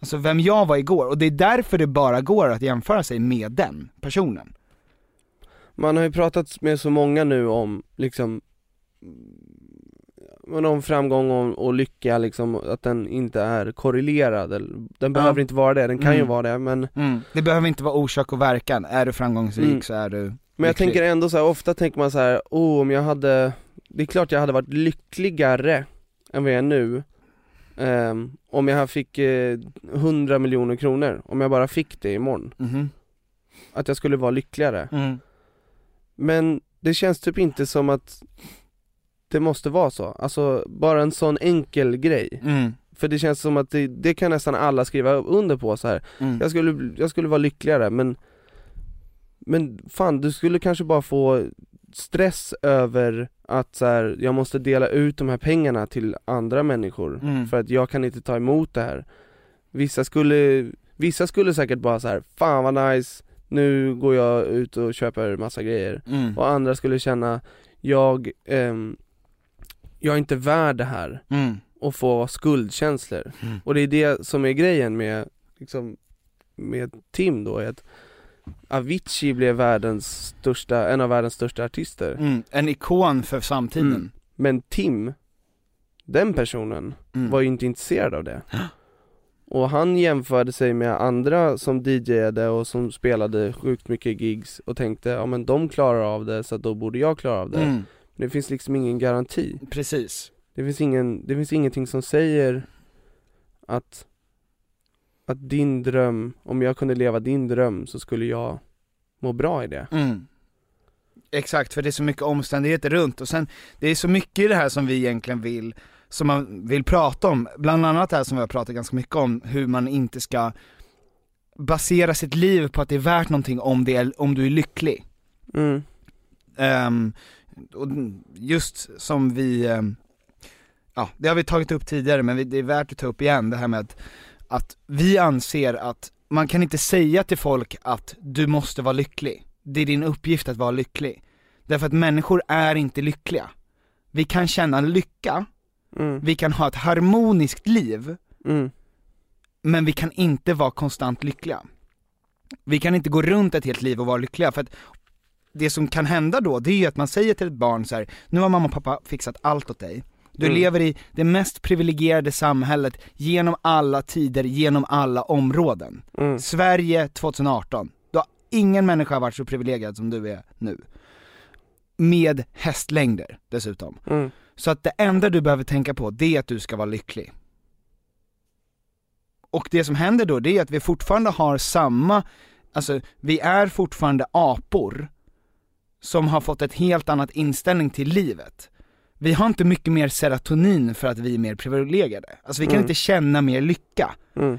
Alltså vem jag var igår. Och det är därför det bara går att jämföra sig med den personen. Man har ju pratat med så många nu om liksom, men om framgång och, och lycka liksom, att den inte är korrelerad. Den ja. Behöver inte vara det, den kan mm. ju vara det men... mm. Det behöver inte vara orsak och verkan. Är du framgångsrik mm. så är du lycklig. Men jag tänker ändå så här, ofta tänker man så här, oh, om jag hade... Det är klart jag hade varit lyckligare än vad jag är nu um, om jag fick eh, hundra miljoner kronor. Om jag bara fick det imorgon mm. att jag skulle vara lyckligare mm. Men det känns typ inte som att det måste vara så. Alltså bara en sån enkel grej. Mm. För det känns som att det, det kan nästan alla skriva under på så här. Mm. Jag skulle jag skulle vara lyckligare men men fan du skulle kanske bara få stress över att så här, jag måste dela ut de här pengarna till andra människor mm. för att jag kan inte ta emot det här. Vissa skulle vissa skulle säkert bara så här, fan vad nice. Nu går jag ut och köper massa grejer. Mm. Och andra skulle känna jag ehm, jag är inte värd det här mm. och få skuldkänslor. Mm. Och det är det som är grejen med liksom, med Tim då, är att Avicii blev världens största, en av världens största artister. Mm. En ikon för samtiden. Mm. Men Tim, den personen mm. var ju inte intresserad av det. Och han jämförde sig med andra som D J:ade och som spelade sjukt mycket gigs och tänkte, ja men de klarar av det så då borde jag klara av det. Mm. Det finns liksom ingen garanti. Precis. Det finns ingen det finns ingenting som säger att att din dröm, om jag kunde leva din dröm så skulle jag må bra i det. Mm. Exakt, för det är så mycket omständigheter runt och sen det är så mycket i det här som vi egentligen vill som man vill prata om. Bland annat det här som vi har pratat ganska mycket om, hur man inte ska basera sitt liv på att det är värt någonting om det är, om du är lycklig. Mm. Um, och just som vi ja, det har vi tagit upp tidigare men det är värt att ta upp igen det här med att, att vi anser att man kan inte säga till folk att du måste vara lycklig. Det är din uppgift att vara lycklig. Därför att människor är inte lyckliga. Vi kan känna lycka mm. vi kan ha ett harmoniskt liv mm. men vi kan inte vara konstant lyckliga. Vi kan inte gå runt ett helt liv och vara lyckliga för att det som kan hända då, det är ju att man säger till ett barn så här, nu har mamma och pappa fixat allt åt dig. Du mm. lever i det mest privilegierade samhället genom alla tider, genom alla områden. Mm. Sverige tjugo arton. Då har ingen människa varit så privilegierad som du är nu. Med hästlängder dessutom. Mm. Så att det enda du behöver tänka på, det är att du ska vara lycklig. Och det som händer då, det är att vi fortfarande har samma, alltså vi är fortfarande apor som har fått ett helt annat inställning till livet. vi har inte mycket mer serotonin för att vi är mer privilegierade. Alltså vi kan mm. inte känna mer lycka. Mm.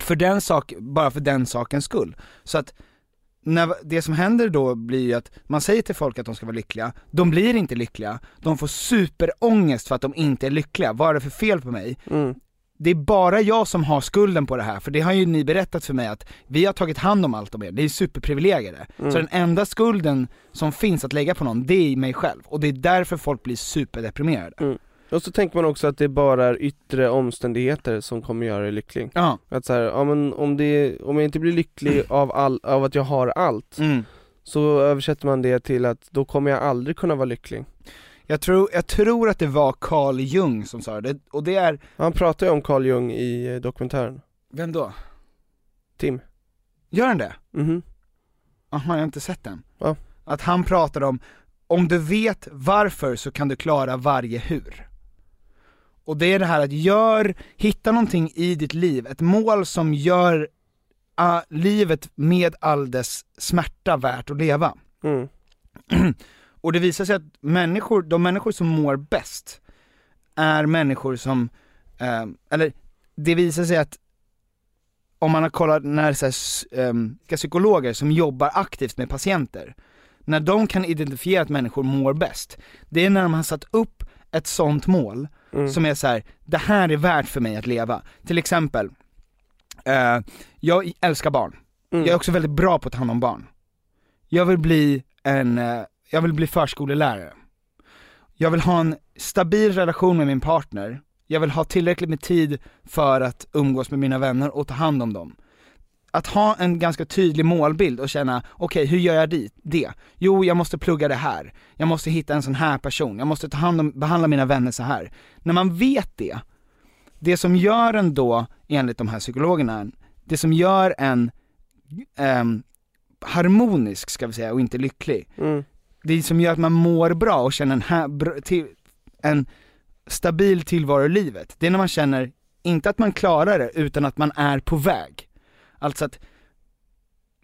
För den sak, bara för den sakens skull. Så att när, det som händer då blir ju att man säger till folk att de ska vara lyckliga. De blir inte lyckliga. De får superångest för att de inte är lyckliga. Vad är det för fel på mig? Mm. Det är bara jag som har skulden på det här. För det har ju ni berättat för mig att vi har tagit hand om allt om er. Det är superprivilegierade. Mm. Så den enda skulden som finns att lägga på någon, det är mig själv. Och det är därför folk blir superdeprimerade. Mm. Och så tänker man också att det bara är yttre omständigheter som kommer göra dig lycklig. Ja. Att så här, ja, men om, det, om jag inte blir lycklig mm. av, all, av att jag har allt mm. så översätter man det till att då kommer jag aldrig kunna vara lycklig. Jag tror, jag tror att det var Carl Jung som sa det. Och det är... Han pratar ju om Carl Jung i dokumentären. Vem då? Tim. Gör han det? Mhm. Aha, jag har inte sett den. Ja. Att han pratar om, om du vet varför så kan du klara varje hur. Och det är det här att gör, hitta någonting i ditt liv. Ett mål som gör uh, livet med all dess smärta värt att leva. Mm. Och det visar sig att människor, de människor som mår bäst är människor som, eh, eller det visar sig att om man har kollat när så här, eh, psykologer som jobbar aktivt med patienter, när de kan identifiera att människor mår bäst, det är när de har satt upp ett sånt mål mm. som är så här: det här är värt för mig att leva. Till exempel, eh, jag älskar barn. Mm. Jag är också väldigt bra på att ta hand om barn. Jag vill bli en... Eh, Jag vill bli förskolelärare. Jag vill ha en stabil relation med min partner. Jag vill ha tillräckligt med tid för att umgås med mina vänner och ta hand om dem. Att ha en ganska tydlig målbild och känna, okej, okay, hur gör jag dit det? Jo, jag måste plugga det här. Jag måste hitta en sån här person. Jag måste ta hand om, behandla mina vänner så här. När man vet det, det som gör en då, enligt de här psykologerna, det som gör en um, harmonisk, ska vi säga, och inte lycklig. Mm. Det som gör att man mår bra och känner en, här, till, en stabil tillvaro i livet. Det är när man känner, inte att man klarar det, utan att man är på väg. Alltså att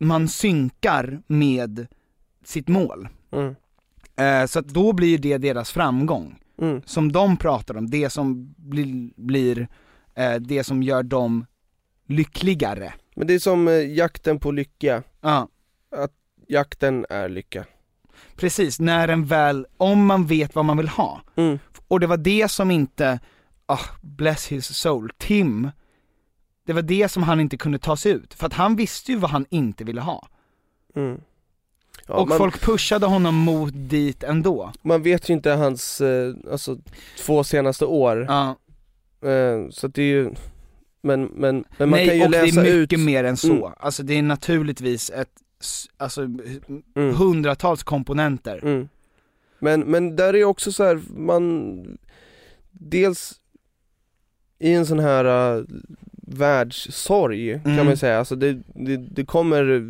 man synkar med sitt mål. Mm. Eh, så att då blir det deras framgång. Mm. Som de pratar om. Det som blir, blir eh, det som gör dem lyckligare. Men det är som eh, jakten på lycka. Ja. Att jakten är lycka. Precis, när en väl, om man vet vad man vill ha. Mm. Och det var det som inte, oh, bless his soul, Tim, det var det som han inte kunde ta sig ut. För att han visste ju vad han inte ville ha. Mm. Ja, och man, folk pushade honom mot dit ändå. Man vet ju inte hans, alltså, två senaste år. Ja. Så att det är ju... Men, men, men man Nej, kan ju läsa ut... Nej, och det är mycket ut... mer än så. Mm. Alltså det är naturligtvis ett... alltså mm. hundratals komponenter. Mm. Men men där är också så här, man dels i en sån här uh, världssorg mm. kan man säga, alltså det, det det kommer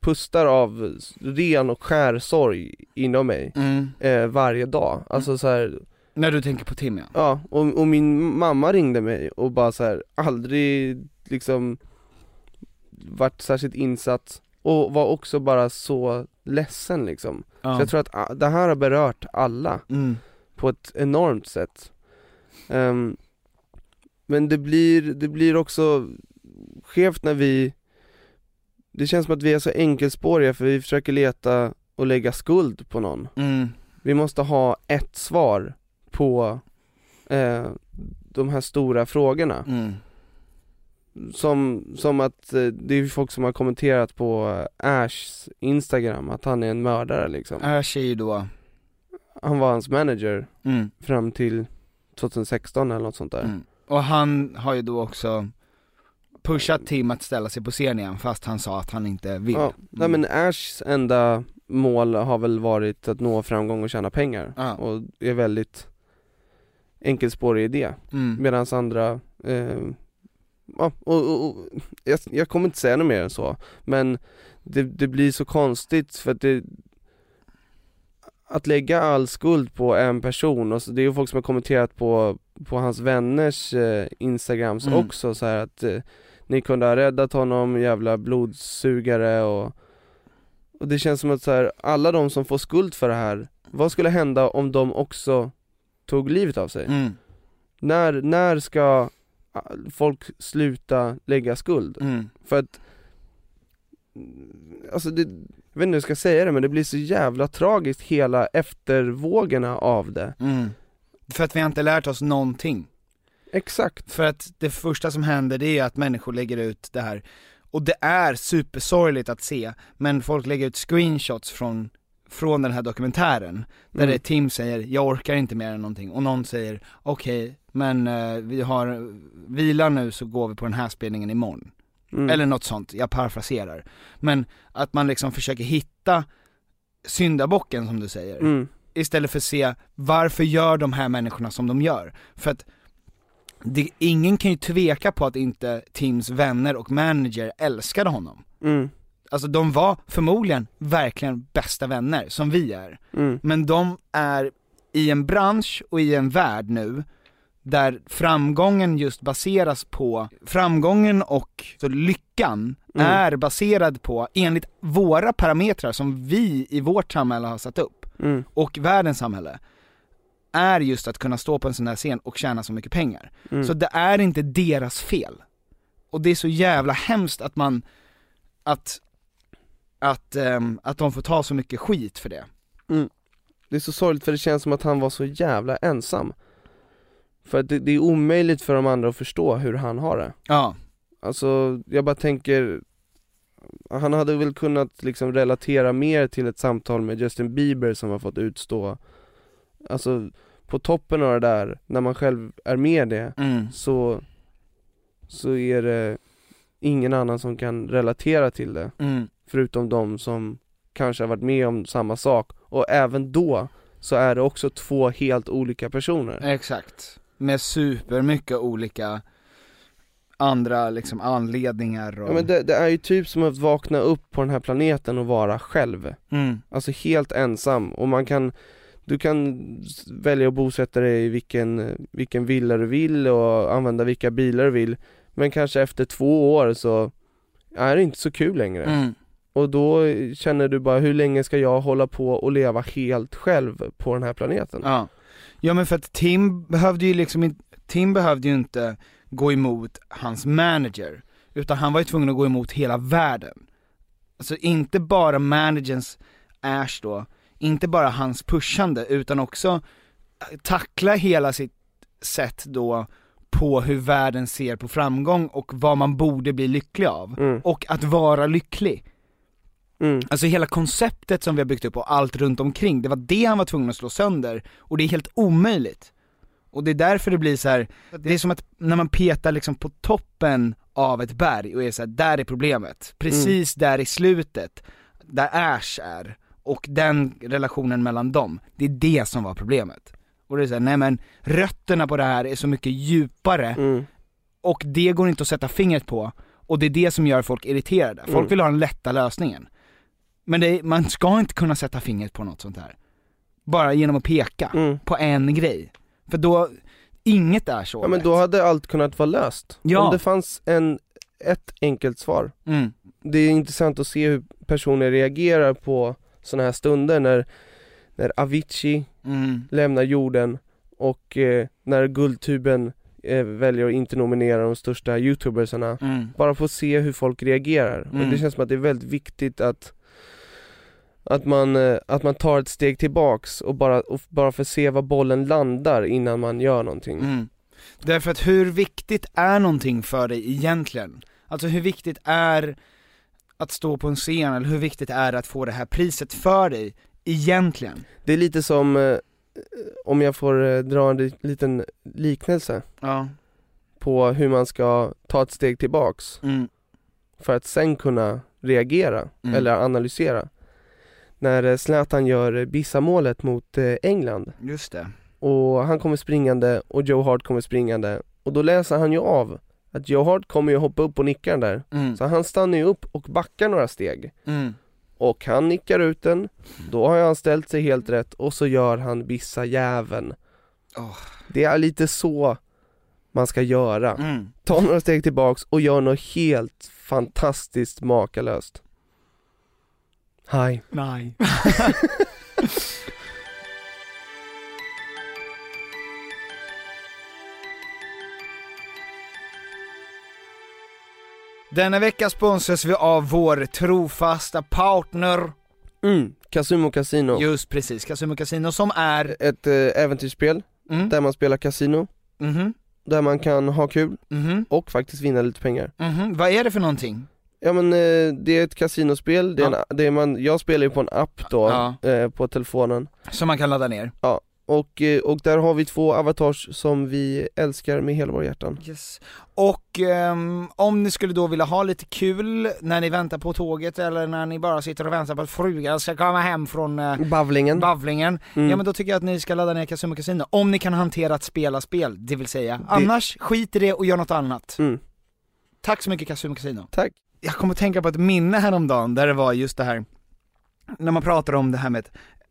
pustar av ren och skär sorg inom mig mm. eh, varje dag. Alltså mm. så här, när du tänker på Tim. Ja, och, och min mamma ringde mig och bara så här, aldrig liksom varit särskilt insatt. Och var också bara så ledsen liksom. Ja. Så jag tror att det här har berört alla. Mm. På ett enormt sätt. Um, men det blir, det blir också skevt när vi... Det känns som att vi är så enkelspåriga. För vi försöker leta och lägga skuld på någon. Mm. Vi måste ha ett svar på eh, de här stora frågorna. Mm. Som, som att det är folk som har kommenterat på Ashs Instagram att han är en mördare liksom. Ash är ju då, han var hans manager mm. fram till tjugohundrasexton eller något sånt där. Mm. Och han har ju då också pushat Tim att ställa sig på scen igen, fast han sa att han inte vill. Ja. Mm. Nej, men Ashs enda mål har väl varit att nå framgång och tjäna pengar. Ah. Och är väldigt enkelspårig i det. Mm. Medan andra eh, Ja, och, och, och, jag, jag kommer inte säga något mer än så. Men det, det blir så konstigt. För att det, att lägga all skuld på en person, och så, det är ju folk som har kommenterat på, på hans vänners eh, Instagrams mm. också så här, att eh, ni kunde ha räddat honom, jävla blodsugare. Och, och det känns som att så här, alla de som får skuld för det här, vad skulle hända om de också tog livet av sig. Mm. När, när ska folk sluta lägga skuld? Mm. För att alltså det, jag vet inte hur jag ska säga det, men det blir så jävla tragiskt hela eftervågorna av det. Mm. För att vi har inte lärt oss någonting. Exakt. För att det första som händer, det är att människor lägger ut det här. Och det är supersorgligt att se, men folk lägger ut screenshots från, från den här dokumentären där mm. det Tim säger, jag orkar inte mer än någonting. Och någon säger, okej, okay, men uh, vi har vilar nu, så går vi på den här spelningen imorgon. Mm. Eller något sånt, jag parafraserar. Men att man liksom försöker hitta syndabocken, som du säger. Mm. Istället för att se, varför gör de här människorna som de gör? För att det, ingen kan ju tveka på att inte Tims vänner och manager älskade honom. Mm. Alltså de var förmodligen verkligen bästa vänner, som vi är. Mm. Men de är i en bransch och i en värld nu där framgången just baseras på, framgången och så lyckan mm. är baserad på, enligt våra parametrar som vi i vårt samhälle har satt upp. Mm. Och världens samhälle är just att kunna stå på en sån här scen och tjäna så mycket pengar. Mm. Så det är inte deras fel. Och det är så jävla hemskt att man att att, um, att de får ta så mycket skit för det. Mm. Det är så sorgligt, för det känns som att han var så jävla ensam. För att det, det är omöjligt för de andra att förstå hur han har det. Ja. Alltså jag bara tänker, han hade väl kunnat liksom relatera mer till ett samtal med Justin Bieber som har fått utstå. Alltså på toppen av det där, när man själv är med det mm. så, så är det ingen annan som kan relatera till det. Mm. Förutom de som kanske har varit med om samma sak. Och även då så är det också två helt olika personer. Exakt. Med super mycket olika andra liksom anledningar och... ja, men det, det är ju typ som att vakna upp på den här planeten och vara själv. Mm. Alltså helt ensam. Och man kan, du kan välja att bosätta dig i vilken, vilken villa du vill och använda vilka bilar du vill. Men kanske efter två år så är det inte så kul längre. Mm. Och då känner du bara, hur länge ska jag hålla på och leva helt själv på den här planeten? Ja, ja men för att Tim behövde ju liksom, Tim behövde ju inte gå emot hans manager. Utan han var ju tvungen att gå emot hela världen. Alltså inte bara managerns Ash då. Inte bara hans pushande, utan också tackla hela sitt sätt då på hur världen ser på framgång och vad man borde bli lycklig av. Mm. Och att vara lycklig. Mm. Alltså hela konceptet som vi har byggt upp och allt runt omkring, det var det han var tvungen att slå sönder. Och det är helt omöjligt. Och det är därför det blir så här. Det är som att när man petar liksom på toppen av ett berg och är så här, där är problemet. Precis mm. där i slutet, där Ash är. Och den relationen mellan dem, det är det som var problemet. Och det är så här, nej men rötterna på det här är så mycket djupare. Mm. Och det går inte att sätta fingret på. Och det är det som gör folk irriterade. Folk mm. vill ha den lätta lösningen. Men det är, man ska inte kunna sätta fingret på något sånt här. Bara genom att peka mm. på en grej. För då, inget är så. Ja, men då hade allt kunnat vara löst. Ja. Om det fanns en, ett enkelt svar. Mm. Det är intressant att se hur personer reagerar på såna här stunder när, när Avicii mm. lämnar jorden och eh, när Guldtuben eh, väljer att inte nominera de största youtubersarna. Mm. Bara få se hur folk reagerar. Mm. Och det känns som att det är väldigt viktigt att att man, eh, att man tar ett steg tillbaks och bara, och bara får se var bollen landar innan man gör någonting. Mm. Därför att hur viktigt är någonting för dig egentligen? Alltså hur viktigt är att stå på en scen, eller hur viktigt är det att få det här priset för dig egentligen? Det är lite som eh, om jag får eh, dra en liten liknelse ja. På hur man ska ta ett steg tillbaks mm. för att sen kunna reagera mm. eller analysera. När eh, Zlatan gör bissamålet mot eh, England. Just det. Och han kommer springande och Joe Hart kommer springande och då läser han ju av att Joe Hart kommer ju hoppa upp och nickar den där. Mm. Så han stannar ju upp och backar några steg. Mm. Och han nickar ut den. Då har han ställt sig helt rätt. Och så gör han vissa jäveln. Oh. Det är lite så man ska göra. Mm. Ta några steg tillbaks och gör något helt fantastiskt makalöst. Hej. Nej. Denna vecka sponsras vi av vår trofasta partner mm, Casimo Casino. Just precis, Casimo Casino som är ett äh, äventyrsspel mm. där man spelar casino mm-hmm. där man kan ha kul mm-hmm. och faktiskt vinna lite pengar mm-hmm. Vad är det för någonting? Ja men eh, det är ett kasinospel det är ja. en, det är man, jag spelar ju på en app då ja. eh, på telefonen som man kan ladda ner. Ja. Och, och där har vi två avatars som vi älskar med hela vår hjärtan. Yes. Och um, om ni skulle då vilja ha lite kul när ni väntar på tåget eller när ni bara sitter och väntar på att frugan ska komma hem från uh, bavlingen, bavlingen mm. ja, men då tycker jag att ni ska ladda ner Casimo Casino. Om ni kan hantera att spela spel, det vill säga. Det... Annars skit i det och gör något annat. Mm. Tack så mycket Casimo Casino. Tack. Jag kommer att tänka på ett minne häromdagen där det var just det här. När man pratar om det här med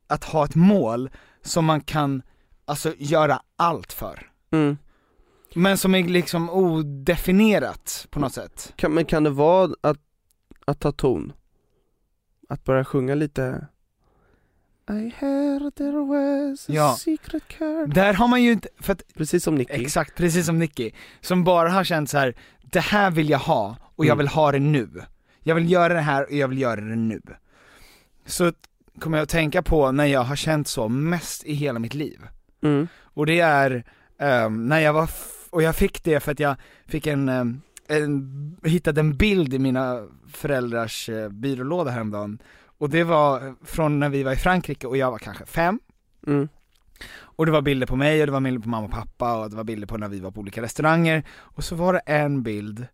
att ha ett mål som man kan alltså göra allt för. Mm. Men som är liksom odefinierat på något sätt. Kan, men kan det vara att, att ta ton? Att börja sjunga lite... I heard there was a ja. secret card. Där har man ju inte... För att, precis som Nicky. Exakt, precis som Nicky. Som bara har känt så här, det här vill jag ha och mm. jag vill ha det nu. Jag vill göra det här och jag vill göra det nu. Så... kommer jag att tänka på när jag har känt så mest i hela mitt liv. Mm. Och det är um, när jag var f- och jag fick det för att jag fick en, um, en hittade en bild i mina föräldrars uh, byrålåda häromdagen. Och det var från när vi var i Frankrike och jag var kanske fem. Mm. Och det var bilder på mig och det var bilder på mamma och pappa och det var bilder på när vi var på olika restauranger. Och så var det en bild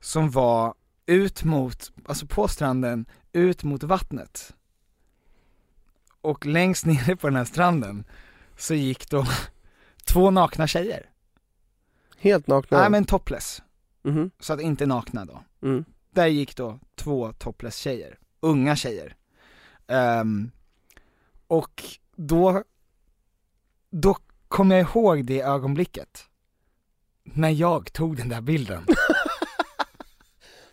som var ut mot, alltså på stranden, ut mot vattnet. Och längst nere på den här stranden så gick då två nakna tjejer. Helt nakna? Nej, men topless. Mm-hmm. Så att inte nakna då. Mm. Där gick då två topless tjejer. Unga tjejer. Um, och då, då kom jag ihåg det ögonblicket. När jag tog den där bilden.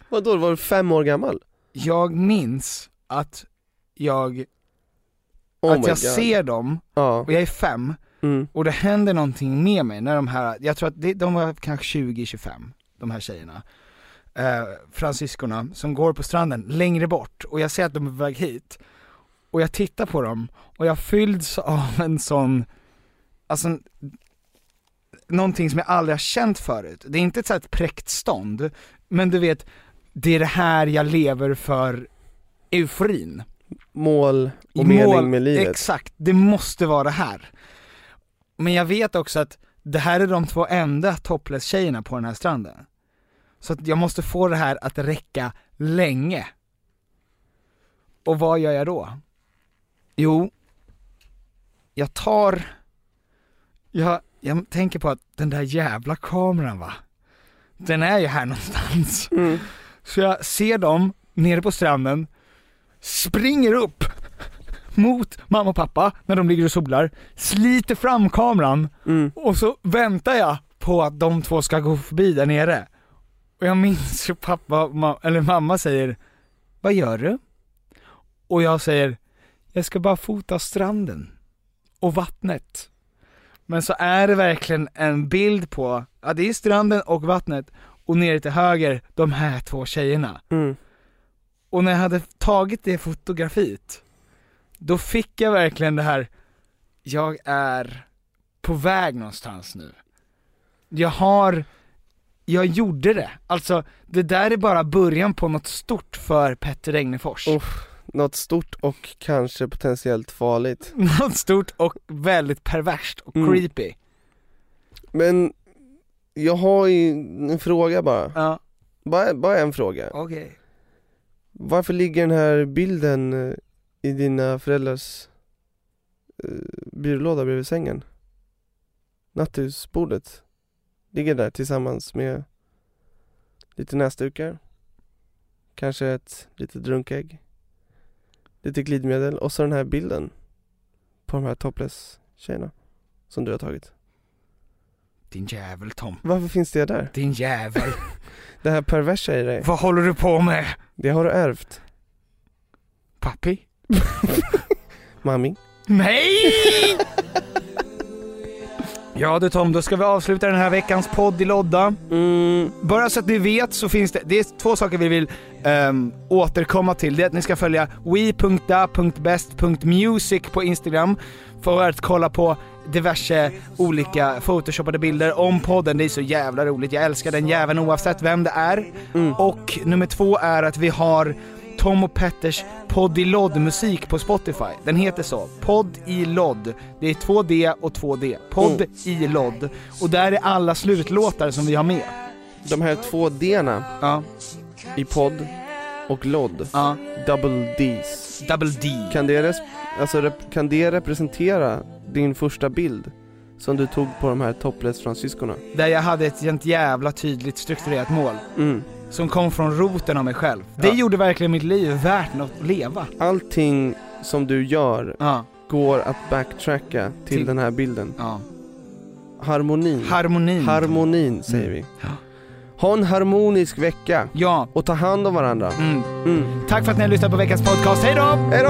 Vadå, var du fem år gammal? Jag minns att jag... Oh att jag God. ser dem ja. och jag är fem mm. och det händer någonting med mig när de här, jag tror att det, de var kanske tjugo till tjugofem, de här tjejerna eh, fransyskorna som går på stranden längre bort och jag ser att de är på väg hit och jag tittar på dem och jag fylls av en sån alltså någonting som jag aldrig har känt förut. Det är inte ett så här ett präktstånd, men du vet, det är det här jag lever för, euforin. Mål och mening mål, med livet. Exakt, det måste vara det här. Men jag vet också att det här är de två enda topless tjejerna på den här stranden. Så att jag måste få det här att räcka länge. Och vad gör jag då? Jo, jag tar... Jag, jag tänker på att den där jävla kameran, va? Den är ju här någonstans. Mm. Så jag ser dem nere på stranden. Springer upp mot mamma och pappa när de ligger och solar, sliter fram kameran mm. och så väntar jag på att de två ska gå förbi där nere. Och jag minns hur pappa ma- eller mamma säger, vad gör du? Och jag säger, jag ska bara fota stranden och vattnet. Men så är det verkligen en bild på, ja, det är stranden och vattnet och nere till höger de här två tjejerna. Mm. Och när jag hade tagit det fotografiet, då fick jag verkligen det här, jag är på väg någonstans nu. Jag har, jag gjorde det. Alltså, det där är bara början på något stort för Petter Regnefors. Oh, något stort och kanske potentiellt farligt. Något stort och väldigt perverst och mm. creepy. Men jag har ju en fråga bara. Ja. Bara, bara en fråga. Okej. Okay. Varför ligger den här bilden i dina föräldrars eh, byrålåda bredvid sängen? Natthusbordet ligger där tillsammans med lite näsdukar. Kanske ett litet drunkägg. Lite glidmedel. Och så den här bilden på de här topless-tjejerna som du har tagit. Din jävel, Tom. Varför finns det där? Din jävel. Det här perversa i dig. Vad håller du på med? Det har du ärvt. Pappi? Mami? Nej! Ja du Tom, då ska vi avsluta den här veckans podd i lodda. Mm. Bara så att ni vet så finns det, det är två saker vi vill um, återkomma till. Det är att ni ska följa we punkt da punkt best punkt music på Instagram för att kolla på diverse olika photoshoppade bilder om podden. Det är så jävla roligt. Jag älskar den jäveln oavsett vem det är. Mm. Och nummer två är att vi har Tom och Petters podd i lodd-musik på Spotify. Den heter så, podd i lodd. Det är två D och två D. Podd mm. i lodd. Och där är alla slutlåtar som vi har med. De här två D-na ja. I podd och lodd. Ja. Double D's. Double D. Kan det, res- alltså rep- kan det representera din första bild som du tog på de här topless-fransyskorna? Där jag hade ett jävla tydligt strukturerat mål. Mm. Som kom från roten av mig själv. Det ja. Gjorde verkligen mitt liv värt något att leva. Allting som du gör ja. Går att backtracka till, till den här bilden. Ja. Harmonin. Harmonin. Harmonin, säger mm. vi. Ja. Ha en harmonisk vecka. Ja. Och ta hand om varandra. Mm. Mm. Tack för att ni har lyssnat på veckans podcast. Hej då! Hej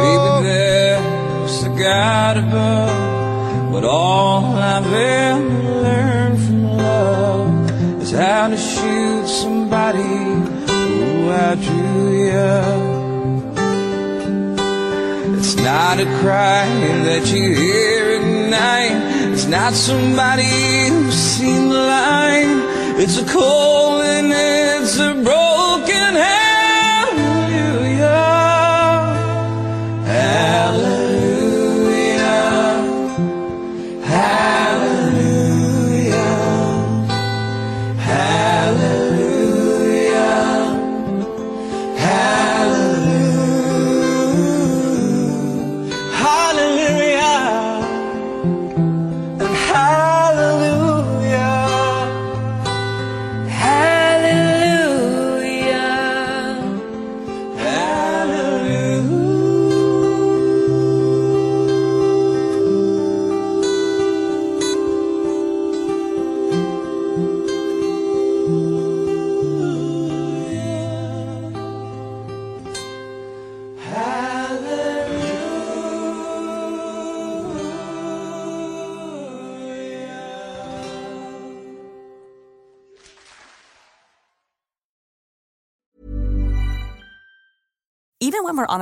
då! It's how to shoot somebody who outdrew you. It's not a cry that you hear at night. It's not somebody who's seen the light. It's a cold and it's a broken hallelujah. Hallelujah. Hallelujah. Even when we're on